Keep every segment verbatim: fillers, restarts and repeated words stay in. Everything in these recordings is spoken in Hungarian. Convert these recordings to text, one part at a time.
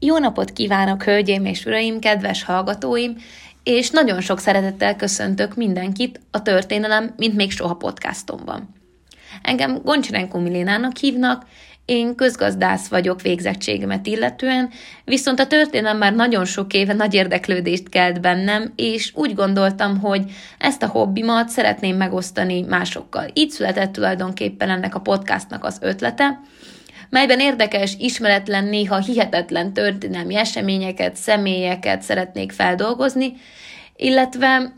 Jó napot kívánok, hölgyeim és uraim, kedves hallgatóim, és nagyon sok szeretettel köszöntök mindenkit a Történelem, mint még soha podcastomban. Engem Goncserenko Milénának hívnak, én közgazdász vagyok végzettségemet illetően, viszont a történelem már nagyon sok éve nagy érdeklődést kelt bennem, és úgy gondoltam, hogy ezt a hobbimat szeretném megosztani másokkal. Így született tulajdonképpen ennek a podcastnak az ötlete, melyben érdekes, ismeretlen, néha hihetetlen történelmi eseményeket, személyeket szeretnék feldolgozni, illetve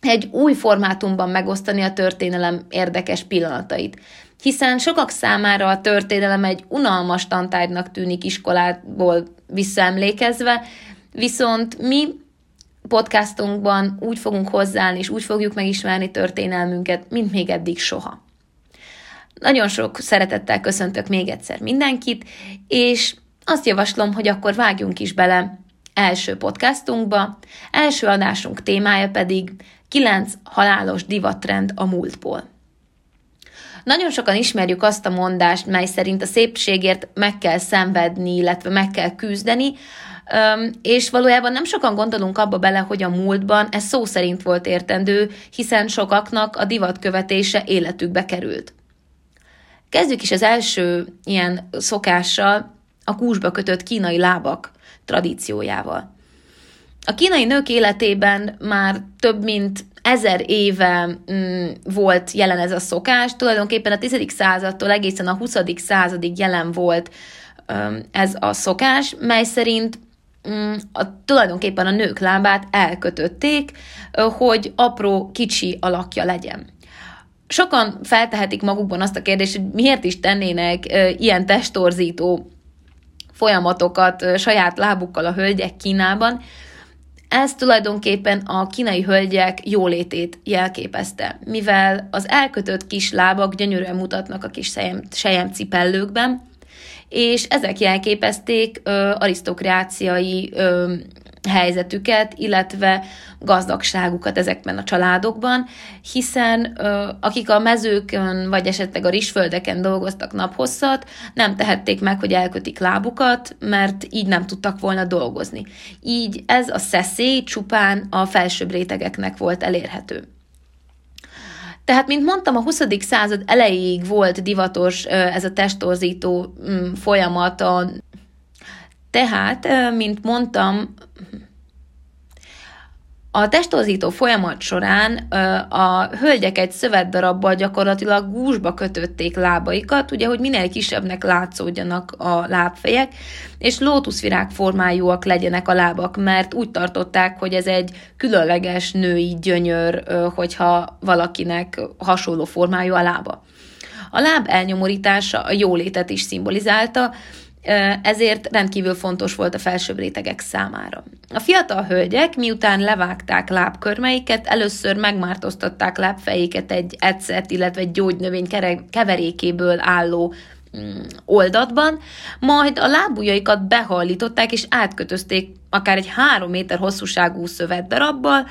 egy új formátumban megosztani a történelem érdekes pillanatait. Hiszen sokak számára a történelem egy unalmas tantárgynak tűnik iskolából visszaemlékezve, viszont mi podcastunkban úgy fogunk hozzáállni, és úgy fogjuk megismerni történelmünket, mint még eddig soha. Nagyon sok szeretettel köszöntök még egyszer mindenkit, és azt javaslom, hogy akkor vágjunk is bele első podcastunkba. Első adásunk témája pedig kilenc halálos divattrend a múltból. Nagyon sokan ismerjük azt a mondást, mely szerint a szépségért meg kell szenvedni, illetve meg kell küzdeni, és valójában nem sokan gondolunk abba bele, hogy a múltban ez szó szerint volt értendő, hiszen sokaknak a divat követése életükbe került. Kezdjük is az első ilyen szokással, a kúsba kötött kínai lábak tradíciójával. A kínai nők életében már több mint ezer éve mm, volt jelen ez a szokás, tulajdonképpen a tizedik századtól egészen a huszadik századig jelen volt um, ez a szokás, mely szerint um, a, tulajdonképpen a nők lábát elkötötték, hogy apró, kicsi alakja legyen. Sokan feltehetik magukban azt a kérdést, hogy miért is tennének ilyen testtorzító folyamatokat saját lábukkal a hölgyek Kínában. Ez tulajdonképpen a kínai hölgyek jólétét jelképezte, mivel az elkötött kis lábak gyönyörűen mutatnak a kis selyemcipellőkben, és ezek jelképezték ö, arisztokráciai ö, helyzetüket, illetve gazdagságukat ezekben a családokban, hiszen ö, akik a mezőkön, vagy esetleg a rizsföldeken dolgoztak naphosszat, nem tehették meg, hogy elkötik lábukat, mert így nem tudtak volna dolgozni. Így ez a szeszély csupán a felsőbb rétegeknek volt elérhető. Tehát, mint mondtam, a huszadik század elejéig volt divatos ez a testtorzító folyamata. Tehát, mint mondtam, a testtorzító folyamat során a hölgyek egy szövetdarabbal gyakorlatilag gúzsba kötötték lábaikat, ugye, hogy minél kisebbnek látszódjanak a lábfejek, és lótuszvirág formájúak legyenek a lábak, mert úgy tartották, hogy ez egy különleges női gyönyör, hogyha valakinek hasonló formájú a lába. A láb elnyomorítása a jólétet is szimbolizálta, ezért rendkívül fontos volt a felsőbb rétegek számára. A fiatal hölgyek, miután levágták lábkörmeiket, először megmártoztatták lábfejéket egy ecet, illetve egy gyógynövény keverékéből álló oldatban, majd a lábujjaikat behajlították és átkötözték akár egy három méter hosszúságú szövetdarabbal,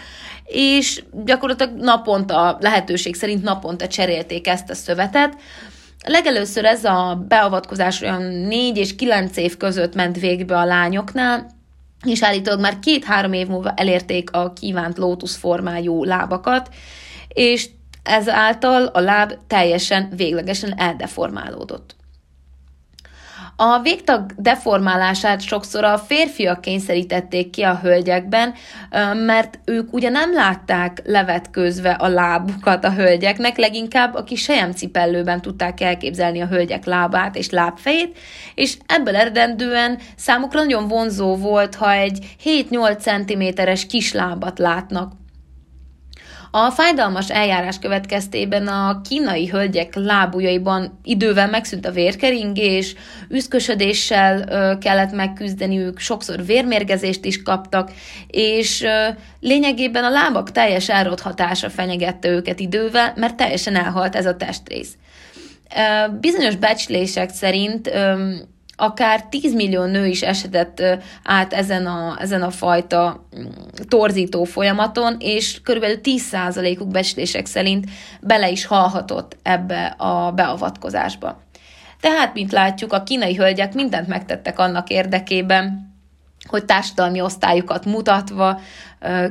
és gyakorlatilag naponta, lehetőség szerint naponta cserélték ezt a szövetet. Legelőször ez a beavatkozás olyan négy és kilenc év között ment végbe a lányoknál, és állítólag már két-három év múlva elérték a kívánt lótuszformájú lábakat, és ezáltal a láb teljesen, véglegesen eldeformálódott. A végtag deformálását sokszor a férfiak kényszerítették ki a hölgyekben, mert ők ugye nem látták levetkőzve a lábukat a hölgyeknek, leginkább a kis selyemcipellőben tudták elképzelni a hölgyek lábát és lábfejét, és ebből eredendően számukra nagyon vonzó volt, ha egy hét-nyolc centiméteres kis lábat látnak. A fájdalmas eljárás következtében a kínai hölgyek lábujjaiban idővel megszűnt a vérkeringés, üszkösödéssel kellett megküzdeniük, sokszor vérmérgezést is kaptak, és lényegében a lábak teljes elrothatása fenyegette őket idővel, mert teljesen elhalt ez a testrész. Bizonyos becslések szerint akár tíz millió nő is esedett át ezen a, ezen a fajta torzító folyamaton, és kb. tíz százalékuk becslések szerint bele is halhatott ebbe a beavatkozásba. Tehát, mint látjuk, a kínai hölgyek mindent megtettek annak érdekében, hogy társadalmi osztályukat mutatva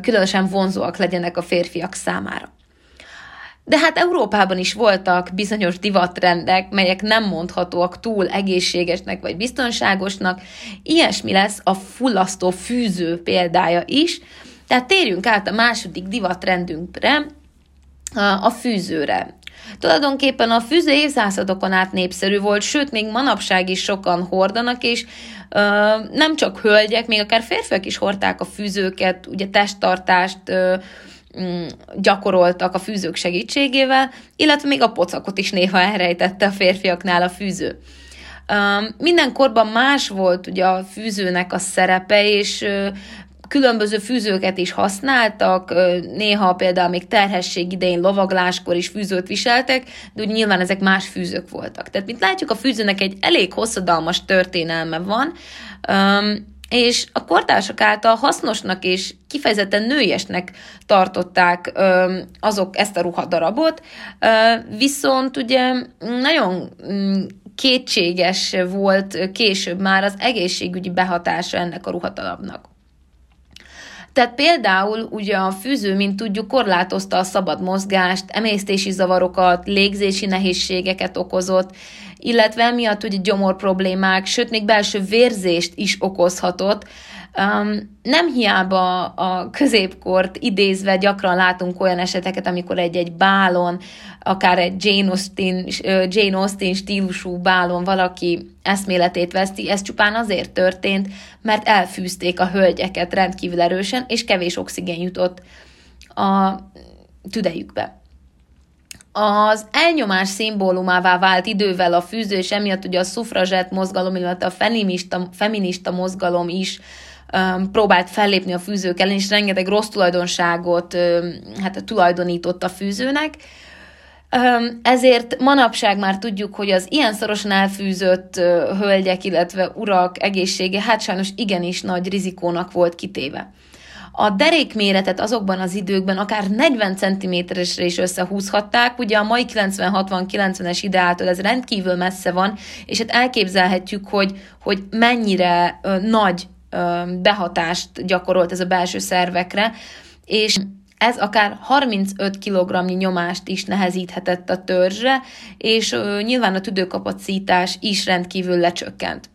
különösen vonzóak legyenek a férfiak számára. De hát Európában is voltak bizonyos divatrendek, melyek nem mondhatóak túl egészségesnek vagy biztonságosnak. Ilyesmi lesz a fullasztó fűző példája is. Tehát térjünk át a második divatrendünkre, a fűzőre. Tulajdonképpen a fűző évszázadokon át népszerű volt, sőt, még manapság is sokan hordanak, és ö, nem csak hölgyek, még akár férfiak is hordták a fűzőket, ugye testtartást ö, gyakoroltak a fűzők segítségével, illetve még a pocakot is néha elrejtette a férfiaknál a fűző. Ö, minden korban más volt ugye a fűzőnek a szerepe, és ö, különböző fűzőket is használtak, néha például még terhesség idején, lovagláskor is fűzőt viseltek, de úgy nyilván ezek más fűzők voltak. Tehát, mint látjuk, a fűzőnek egy elég hosszadalmas történelme van, és a kortársak által hasznosnak és kifejezetten nőiesnek tartották azok ezt a ruhadarabot, viszont ugye nagyon kétséges volt később már az egészségügyi behatása ennek a ruhadarabnak. Tehát például ugye a fűző, mint tudjuk, korlátozta a szabad mozgást, emésztési zavarokat, légzési nehézségeket okozott, illetve emiatt ugye gyomor problémák, sőt még belső vérzést is okozhatott. Um, nem hiába a középkort idézve gyakran látunk olyan eseteket, amikor egy-egy bálon, akár egy Jane Austen, Jane Austen stílusú bálon valaki eszméletét veszti, ez csupán azért történt, mert elfűzték a hölgyeket rendkívül erősen, és kevés oxigén jutott a tüdejükbe. Az elnyomás szimbólumává vált idővel a fűző, és emiatt ugye a szufrazsett mozgalom, illetve a feminista, feminista mozgalom is próbált fellépni a fűzők ellen, és rengeteg rossz tulajdonságot hát, tulajdonított a fűzőnek. Ezért manapság már tudjuk, hogy az ilyen szorosan elfűzött hölgyek, illetve urak egészsége hát sajnos igenis nagy rizikónak volt kitéve. A derékméretet azokban az időkben akár negyven centiméteresre is összehúzhatták, ugye a mai kilencven-hatvan-kilencvenes ideától ez rendkívül messze van, és hát elképzelhetjük, hogy, hogy mennyire ö, nagy ö, behatást gyakorolt ez a belső szervekre, és ez akár harmincöt kilogramnyi nyomást is nehezíthetett a törzsre, és ö, nyilván a tüdőkapacitás is rendkívül lecsökkent.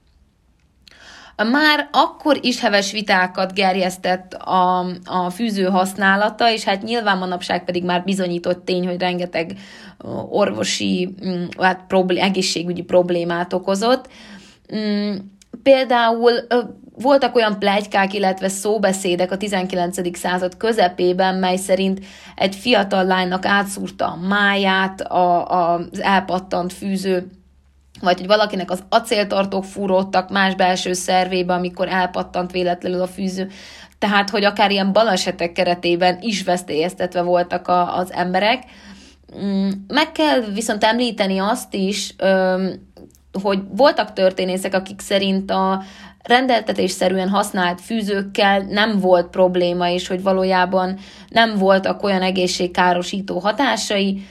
Már akkor is heves vitákat gerjesztett a, a fűző használata, és hát nyilván manapság pedig már bizonyított tény, hogy rengeteg orvosi, hát problé- egészségügyi problémát okozott. Például voltak olyan pletykák, illetve szóbeszédek a tizenkilencedik század közepében, mely szerint egy fiatal lánynak átszúrta a máját a, a, az elpattant fűző, vagy hogy valakinek az acéltartók fúródtak más belső szervébe, amikor elpattant véletlenül a fűző. Tehát, hogy akár ilyen balesetek keretében is veszélyeztetve voltak a, az emberek. Meg kell viszont említeni azt is, hogy voltak történészek, akik szerint a rendeltetésszerűen használt fűzőkkel nem volt probléma, és hogy valójában nem voltak olyan egészségkárosító hatásai,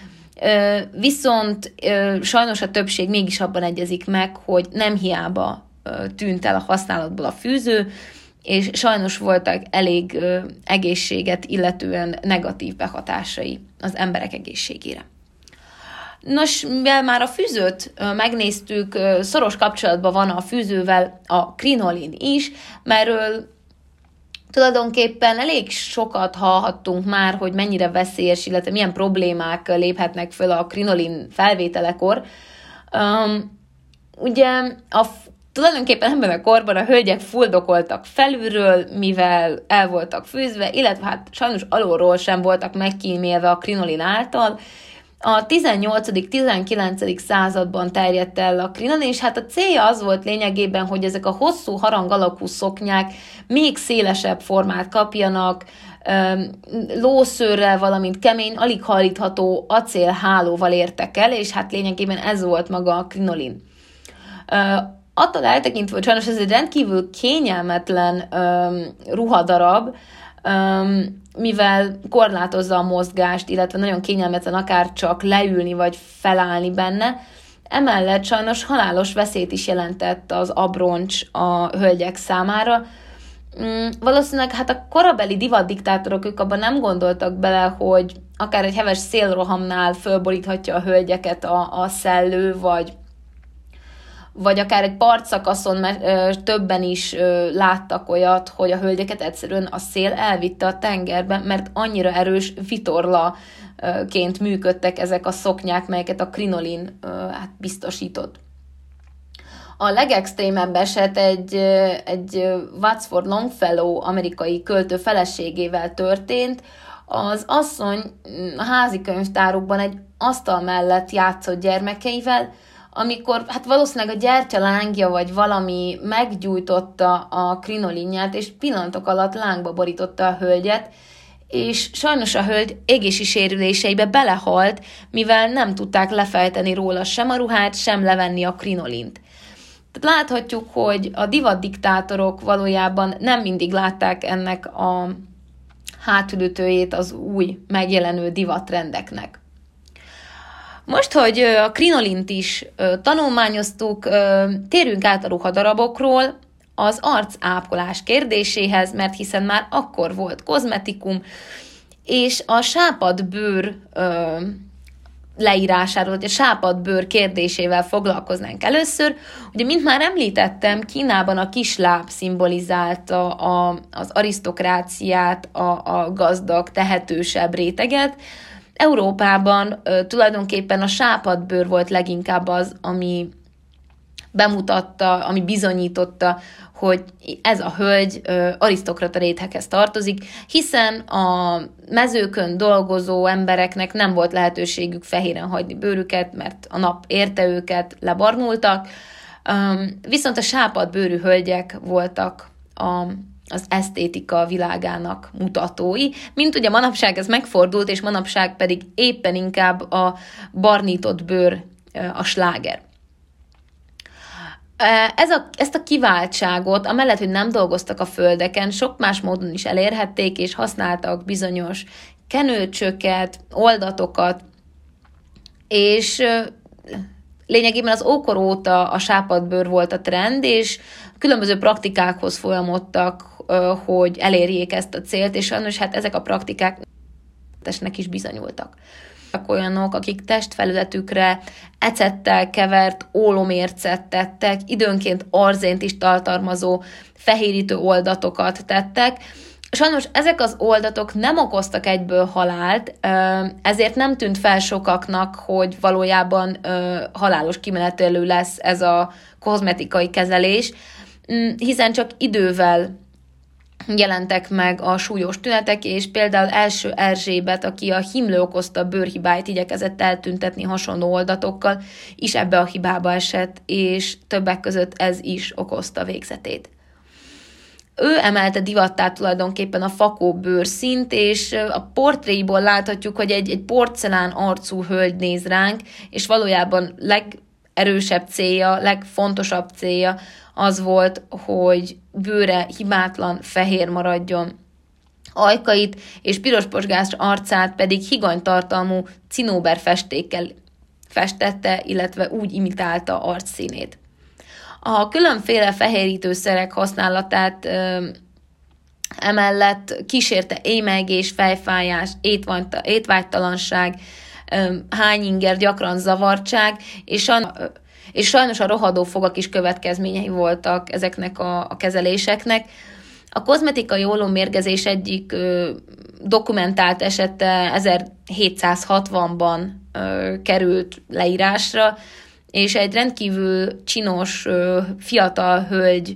viszont sajnos a többség mégis abban egyezik meg, hogy nem hiába tűnt el a használatból a fűző, és sajnos voltak elég egészséget illetően negatív behatásai az emberek egészségére. Nos, mivel már a fűzőt megnéztük, szoros kapcsolatban van a fűzővel a krinolin is, merről tulajdonképpen elég sokat hallhattunk már, hogy mennyire veszélyes, illetve milyen problémák léphetnek föl a krinolin felvételekor. Um, ugye a, tulajdonképpen ebben a korban a hölgyek fuldokoltak felülről, mivel el voltak fűzve, illetve hát sajnos alulról sem voltak megkímélve a krinolin által. A tizennyolcadik-tizenkilencedik században terjedt el a krinolin, és hát a célja az volt lényegében, hogy ezek a hosszú harang alakú szoknyák még szélesebb formát kapjanak, lószőrrel, valamint kemény, alig hallítható acélhálóval értek el, és hát lényegében ez volt maga a krinolin. Attól eltekintve, hogy sajnos ez egy rendkívül kényelmetlen ruhadarab, mivel korlátozza a mozgást, illetve nagyon kényelmetlen akár csak leülni vagy felállni benne. Emellett sajnos halálos veszélyt is jelentett az abroncs a hölgyek számára, Mm, valószínűleg hát a korabeli divatdiktátorok, ők abban nem gondoltak bele, hogy akár egy heves szélrohamnál fölboríthatja a hölgyeket a, a szellő, vagy, vagy akár egy partszakaszon, mert ö, többen is ö, láttak olyat, hogy a hölgyeket egyszerűen a szél elvitte a tengerbe, mert annyira erős vitorlaként működtek ezek a szoknyák, melyeket a krinolin ö, hát biztosított. A legextrémebb eset egy, egy Wadsford Longfellow amerikai költő feleségével történt. Az asszony a házi könyvtárukban egy asztal mellett játszott gyermekeivel, amikor hát valószínűleg a gyertya lángja vagy valami meggyújtotta a krinolinját, és pillanatok alatt lángba borította a hölgyet, és sajnos a hölgy égési sérüléseibe belehalt, mivel nem tudták lefejteni róla sem a ruhát, sem levenni a krinolint. Tehát láthatjuk, hogy a divatdiktátorok valójában nem mindig látták ennek a hátulütőjét az új megjelenő divatrendeknek. Most, hogy a krinolint is tanulmányoztuk, térünk át a ruhadarabokról az arcápolás kérdéséhez, mert hiszen már akkor volt kozmetikum, és a sápadbőr leírásáról, vagy a sápadbőr kérdésével foglalkoznánk először. Ugye, mint már említettem, Kínában a kisláb szimbolizálta a, az arisztokráciát, a, a gazdag, tehetősebb réteget. Európában ö, tulajdonképpen a sápadbőr volt leginkább az, ami bemutatta, ami bizonyította, hogy ez a hölgy ö, arisztokrata réteghez tartozik, hiszen a mezőkön dolgozó embereknek nem volt lehetőségük fehéren hagyni bőrüket, mert a nap érte őket, lebarnultak, Üm, viszont a sápad bőrű hölgyek voltak a, az esztétika világának mutatói, mint ugye manapság ez megfordult, és manapság pedig éppen inkább a barnított bőr a sláger. Ez a, ezt a kiváltságot, amellett, hogy nem dolgoztak a földeken, sok más módon is elérhették, és használtak bizonyos kenőcsöket, oldatokat, és lényegében az ókor óta a sápadbőr volt a trend, és különböző praktikákhoz folyamodtak, hogy elérjék ezt a célt, és sajnos hát ezek a praktikák testnek is bizonyultak. Olyanok, akik testfelületükre ecettel kevert ólomércet tettek, időnként arzént is tartalmazó fehérítő oldatokat tettek. Sajnos ezek az oldatok nem okoztak egyből halált, ezért nem tűnt fel sokaknak, hogy valójában halálos kimenetelő lesz ez a kozmetikai kezelés, hiszen csak idővel jelentek meg a súlyos tünetek, és például első Erzsébet, aki a himlő okozta bőrhibáit igyekezett eltüntetni hasonló oldatokkal, is ebbe a hibába esett, és többek között ez is okozta végzetét. Ő emelte divattá tulajdonképpen a fakó bőrszint, és a portréiból láthatjuk, hogy egy, egy porcelán arcú hölgy néz ránk, és valójában legerősebb célja, legfontosabb célja az volt, hogy bőre hibátlan fehér maradjon. Ajkait és pirosposgás arcát pedig higanytartalmú cinóberfestékkel festette, illetve úgy imitálta arcszínét. A különféle fehérítőszerek használatát ö, emellett kísérte émelygés, fejfájás, étvágytalanság, ö, hányinger, gyakran zavartság, és a és sajnos a rohadó fogak is következményei voltak ezeknek a, a kezeléseknek. A kozmetikai ólommérgezés egyik ö, dokumentált esete ezerhétszázhatvanban ö, került leírásra, és egy rendkívül csinos ö, fiatal hölgy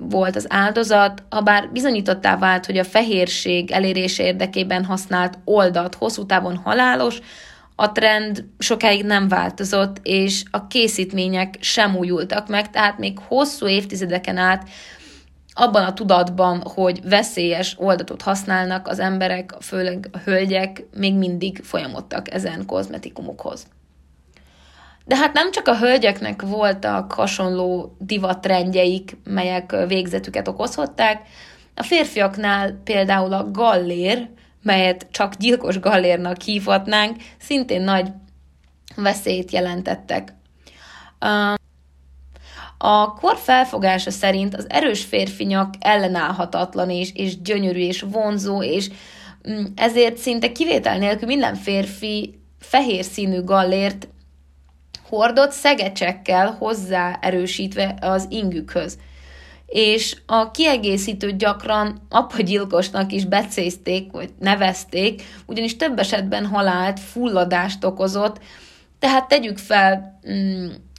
volt az áldozat, habár bizonyítottá vált, hogy a fehérség elérése érdekében használt oldat hosszú távon halálos, a trend sokáig nem változott, és a készítmények sem újultak meg, tehát még hosszú évtizedeken át abban a tudatban, hogy veszélyes oldatot használnak az emberek, főleg a hölgyek, még mindig folyamodtak ezen kozmetikumokhoz. De hát nem csak a hölgyeknek voltak hasonló divatrendjeik, melyek végzetüket okozhatták. A férfiaknál például a gallér, melyet csak gyilkos gallérnak hívhatnánk, szintén nagy veszélyt jelentettek. A kor felfogása szerint az erős férfinyak ellenállhatatlan és, és gyönyörű és vonzó, és ezért szinte kivétel nélkül minden férfi fehér színű gallért hordott szegecsekkel hozzá erősítve az ingükhöz. És a kiegészítőt gyakran apagyilkosnak is becézték, vagy nevezték, ugyanis több esetben halált, fulladást okozott, tehát tegyük fel,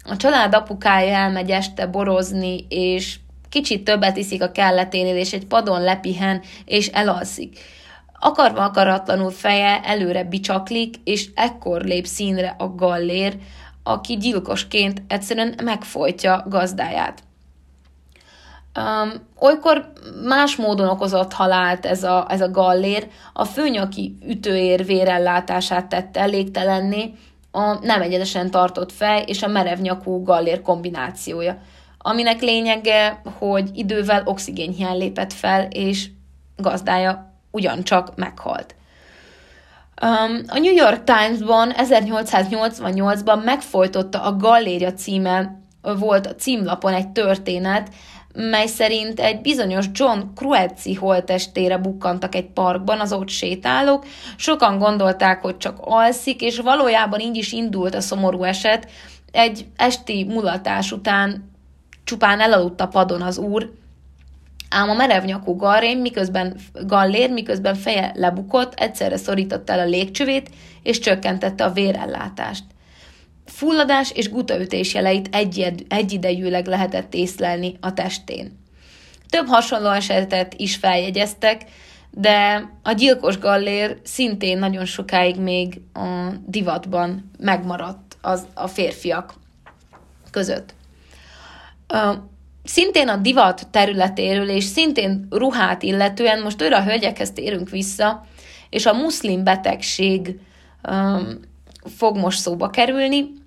a család apukája elmegy este borozni, és kicsit többet iszik a kelleténél, és egy padon lepihen, és elalszik. Akarva akaratlanul feje előre bicsaklik, és ekkor lép színre a gallér, aki gyilkosként egyszerűen megfojtja gazdáját. Um, olykor más módon okozott halált ez a, ez a gallér, a főnyaki ütőér vérellátását tette elégtelenné, a nem egyenesen tartott fej és a merevnyakú gallér kombinációja, aminek lényege, hogy idővel oxigénhiány lépett fel, és gazdája ugyancsak meghalt. Um, a New York Times-ban ezernyolcszáznyolcvannyolcban megfojtotta a gallérja címe, volt a címlapon egy történet, mely szerint egy bizonyos John Kruetszi holttestére bukkantak egy parkban az ott sétálók, sokan gondolták, hogy csak alszik, és valójában így is indult a szomorú eset, egy esti mulatás után csupán elaludt a padon az úr, ám a merevnyakú gallér, miközben, gallér, miközben feje lebukott, egyszerre szorította el a légcsövét, és csökkentette a vérellátást. Fulladás és gutaütés jeleit egyed, egyidejűleg lehetett észlelni a testén. Több hasonló esetet is feljegyeztek, de a gyilkos gallér szintén nagyon sokáig még a divatban megmaradt az, a férfiak között. Szintén a divat területéről és szintén ruhát illetően most őre a hölgyekhez térünk vissza, és a muszlim betegség fog most szóba kerülni.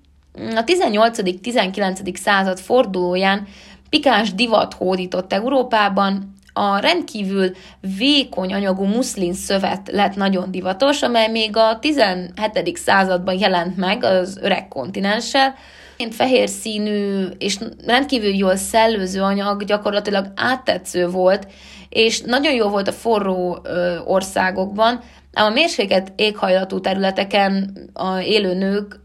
A tizennyolcadik-tizenkilencedik század fordulóján pikáns divat hódított Európában, a rendkívül vékony anyagú muszlin szövet lett nagyon divatos, amely még a tizenhetedik században jelent meg az öreg kontinenssel. Fehér színű és rendkívül jól szellőző anyag gyakorlatilag áttetsző volt, és nagyon jó volt a forró országokban, ám a mérsékelt éghajlatú területeken a élő nők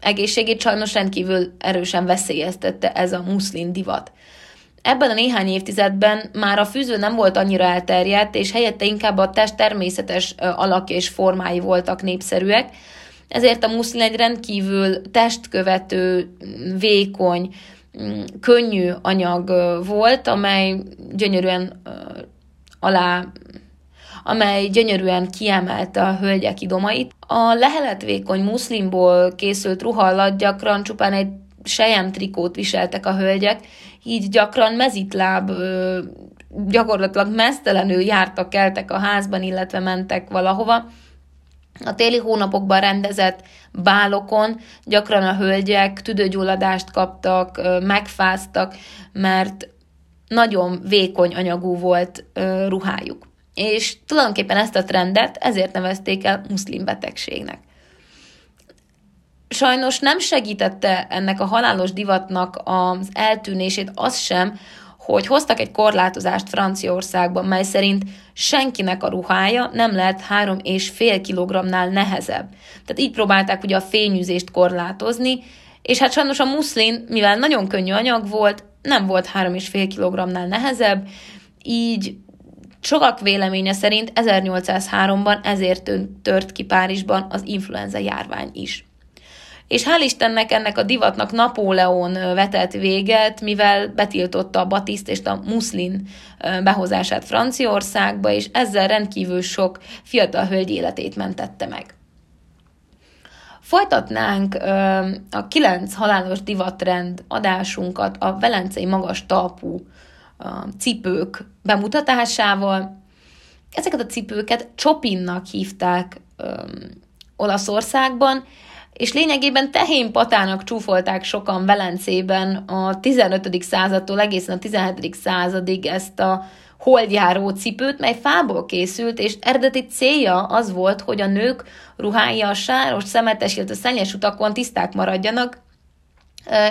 egészségét sajnos rendkívül erősen veszélyeztette ez a muszlin divat. Ebben a néhány évtizedben már a fűző nem volt annyira elterjedt, és helyette inkább a test természetes alakja és formái voltak népszerűek, ezért a muszlin egy rendkívül testkövető, vékony, könnyű anyag volt, amely gyönyörűen alá... amely gyönyörűen kiemelte a hölgyek idomait. A leheletvékony muszlimból készült ruha alatt gyakran csupán egy sejem trikót viseltek a hölgyek, így gyakran mezitláb, gyakorlatilag meztelenül jártak, keltek a házban, illetve mentek valahova. A téli hónapokban rendezett bálokon gyakran a hölgyek tüdőgyulladást kaptak, megfáztak, mert nagyon vékony anyagú volt ruhájuk. És tulajdonképpen ezt a trendet ezért nevezték el muszlim betegségnek. Sajnos nem segítette ennek a halálos divatnak az eltűnését az sem, hogy hoztak egy korlátozást Franciaországban, mely szerint senkinek a ruhája nem lehet három és fél kilogrammnál nehezebb. Tehát így próbálták ugye a fényűzést korlátozni, és hát sajnos a muszlin, mivel nagyon könnyű anyag volt, nem volt három és fél kilogrammnál nehezebb, így sokak véleménye szerint ezernyolcszázháromban ezért tört ki Párizsban az influenza járvány is. És hál' Istennek ennek a divatnak Napóleon vetett véget, mivel betiltotta a batiszt és a muszlin behozását Franciaországba, és ezzel rendkívül sok fiatal hölgy életét mentette meg. Folytatnánk a kilenc halálos divatrend adásunkat a velencei magas talpú cipők bemutatásával. Ezeket a cipőket csopinnak hívták öm, Olaszországban, és lényegében tehénpatának csúfolták sokan Velencében a tizenötödik századtól egészen a tizenhetedik századig ezt a holdjáró cipőt, mely fából készült, és eredeti célja az volt, hogy a nők ruhái a sáros, szemetes, illetve szennyes utakon tiszták maradjanak,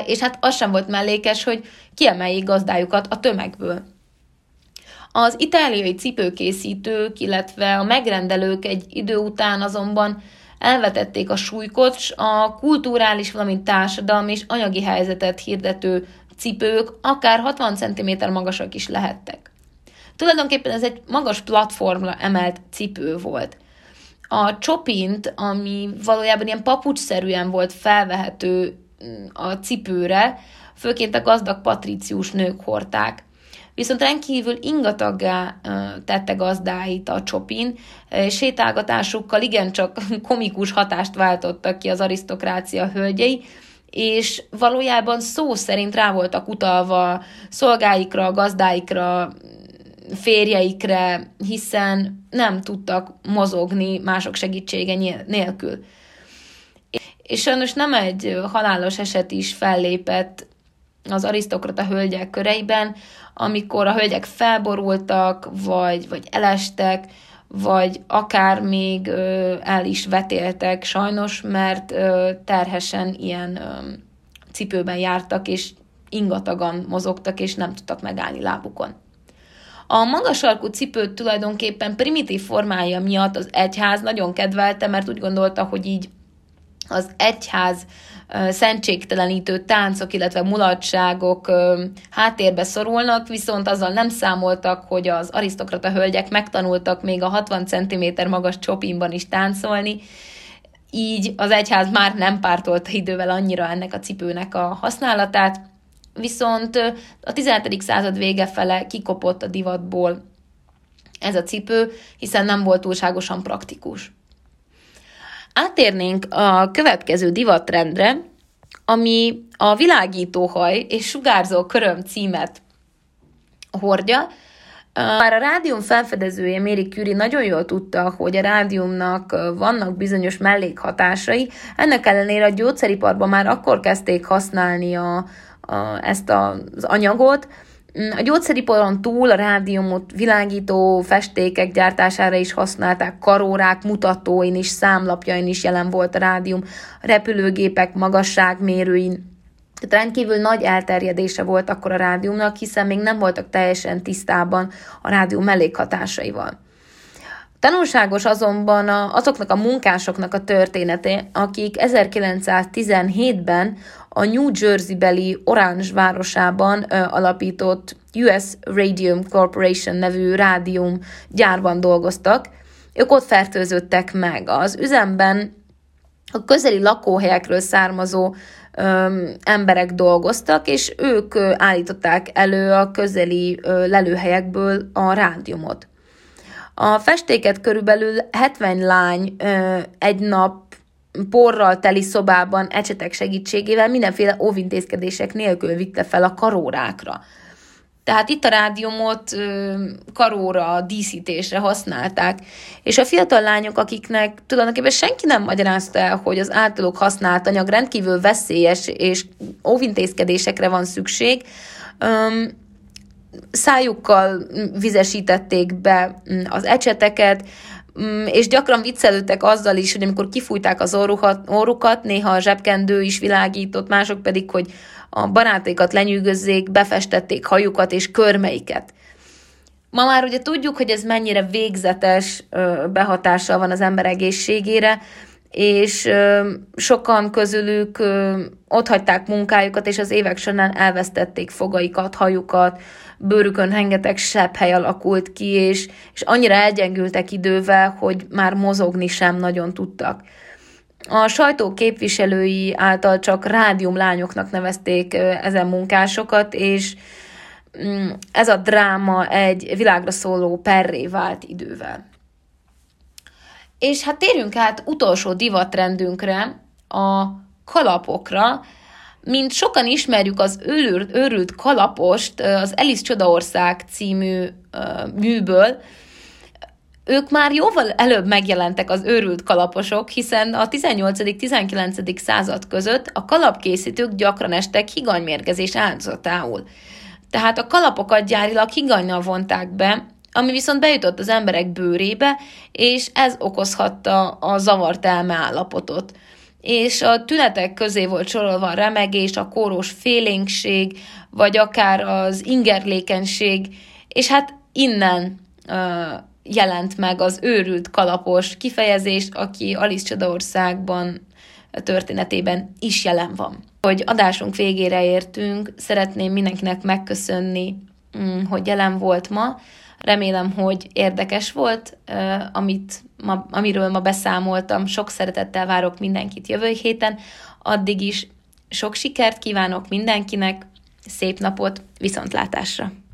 és hát az sem volt mellékes, hogy kiemeljék gazdájukat a tömegből. Az itáliai cipőkészítők, illetve a megrendelők egy idő után azonban elvetették a súlykot, a kulturális, valamint társadalmi és anyagi helyzetet hirdető cipők akár hatvan centiméter magasak is lehettek. Tulajdonképpen ez egy magas platformra emelt cipő volt. A csopint, ami valójában ilyen papucsszerűen volt felvehető a cipőre, főként a gazdag patricius nők hordták. Viszont rendkívül ingatagá tette gazdáit a csopin, sétálgatásukkal igencsak komikus hatást váltottak ki az arisztokrácia hölgyei, és valójában szó szerint rá voltak utalva szolgáikra, gazdáikra, férjeikre, hiszen nem tudtak mozogni mások segítsége nélkül. És sajnos nem egy halálos eset is fellépett az arisztokrata hölgyek köreiben, amikor a hölgyek felborultak, vagy, vagy elestek, vagy akár még ö, el is vetéltek sajnos, mert ö, terhesen ilyen ö, cipőben jártak, és ingatagan mozogtak, és nem tudtak megállni lábukon. A magas sarkú cipőt tulajdonképpen primitív formája miatt az egyház nagyon kedvelte, mert úgy gondolta, hogy így az egyház szentségtelenítő táncok, illetve mulatságok háttérbe szorulnak, viszont azzal nem számoltak, hogy az arisztokrata hölgyek megtanultak még a hatvan centiméter magas csopinban is táncolni, így az egyház már nem pártolta idővel annyira ennek a cipőnek a használatát, viszont a tizenhetedik század vége fele kikopott a divatból ez a cipő, hiszen nem volt túlságosan praktikus. Átérnénk a következő divattrendre, ami a világítóhaj és sugárzó köröm címet hordja. Már a rádium felfedezője Marie Curie nagyon jól tudta, hogy a rádiumnak vannak bizonyos mellékhatásai, ennek ellenére a gyógyszeriparban már akkor kezdték használni a, a, ezt a, az anyagot. A gyógyszeriparon túl a rádiumot világító festékek gyártására is használták, karórák mutatóin is, számlapjain is jelen volt a rádium, repülőgépek magasságmérőin. Tehát rendkívül nagy elterjedése volt akkor a rádiumnak, hiszen még nem voltak teljesen tisztában a rádium mellékhatásaival. Tanulságos azonban azoknak a munkásoknak a története, akik ezerkilencszáztizenhétben a New Jersey-beli Orange városában alapított U S Radium Corporation nevű rádium gyárban dolgoztak. Ők ott fertőződtek meg. Az üzemben a közeli lakóhelyekről származó öm, emberek dolgoztak, és ők állították elő a közeli ö, lelőhelyekből a rádiumot. A festéket körülbelül hetven lány ö, egy nap porral teli szobában ecsetek segítségével mindenféle óvintézkedések nélkül vitte fel a karórákra. Tehát itt a rádiumot ö, karóra, díszítésre használták, és a fiatal lányok, akiknek tulajdonképpen senki nem magyarázta el, hogy az általuk használt anyag rendkívül veszélyes, és óvintézkedésekre van szükség, ö, szájukkal vizesítették be az ecseteket, és gyakran viccelődtek azzal is, hogy amikor kifújták az orrukat, orrukat, néha a zsebkendő is világított, mások pedig, hogy a barátaikat lenyűgözzék, befestették hajukat és körmeiket. Ma már ugye tudjuk, hogy ez mennyire végzetes behatással van az ember egészségére, és sokan közülük ott hagyták munkájukat, és az évek során elvesztették fogaikat, hajukat, bőrükön rengeteg sebhely alakult ki, és, és annyira elgyengültek idővel, hogy már mozogni sem nagyon tudtak. A sajtó képviselői által csak rádiumlányoknak nevezték ezen munkásokat, és ez a dráma egy világra szóló perré vált idővel. És hát térjünk át utolsó divatrendünkre, a kalapokra. Mint sokan ismerjük az őrült, őrült kalapost az Alice Csodaország című uh, műből, ők már jóval előbb megjelentek az őrült kalaposok, hiszen a tizennyolcadik-tizenkilencedik század között a kalapkészítők gyakran estek higanymérgezés áldozatául. Tehát a kalapokat gyárilag higanynal vonták be, ami viszont bejutott az emberek bőrébe, és ez okozhatta a zavart elmeállapotot. és a tünetek közé volt sorolva a remegés, a kórós félénkség, vagy akár az ingerlékenység, és hát innen uh, jelent meg az őrült kalapos kifejezés, aki Alice Csodaországban történetében is jelen van. Hogy adásunk végére értünk, szeretném mindenkinek megköszönni, hogy jelen volt ma. Remélem, hogy érdekes volt, amit ma, amiről ma beszámoltam. Sok szeretettel várok mindenkit jövő héten. Addig is sok sikert kívánok mindenkinek, szép napot, viszontlátásra!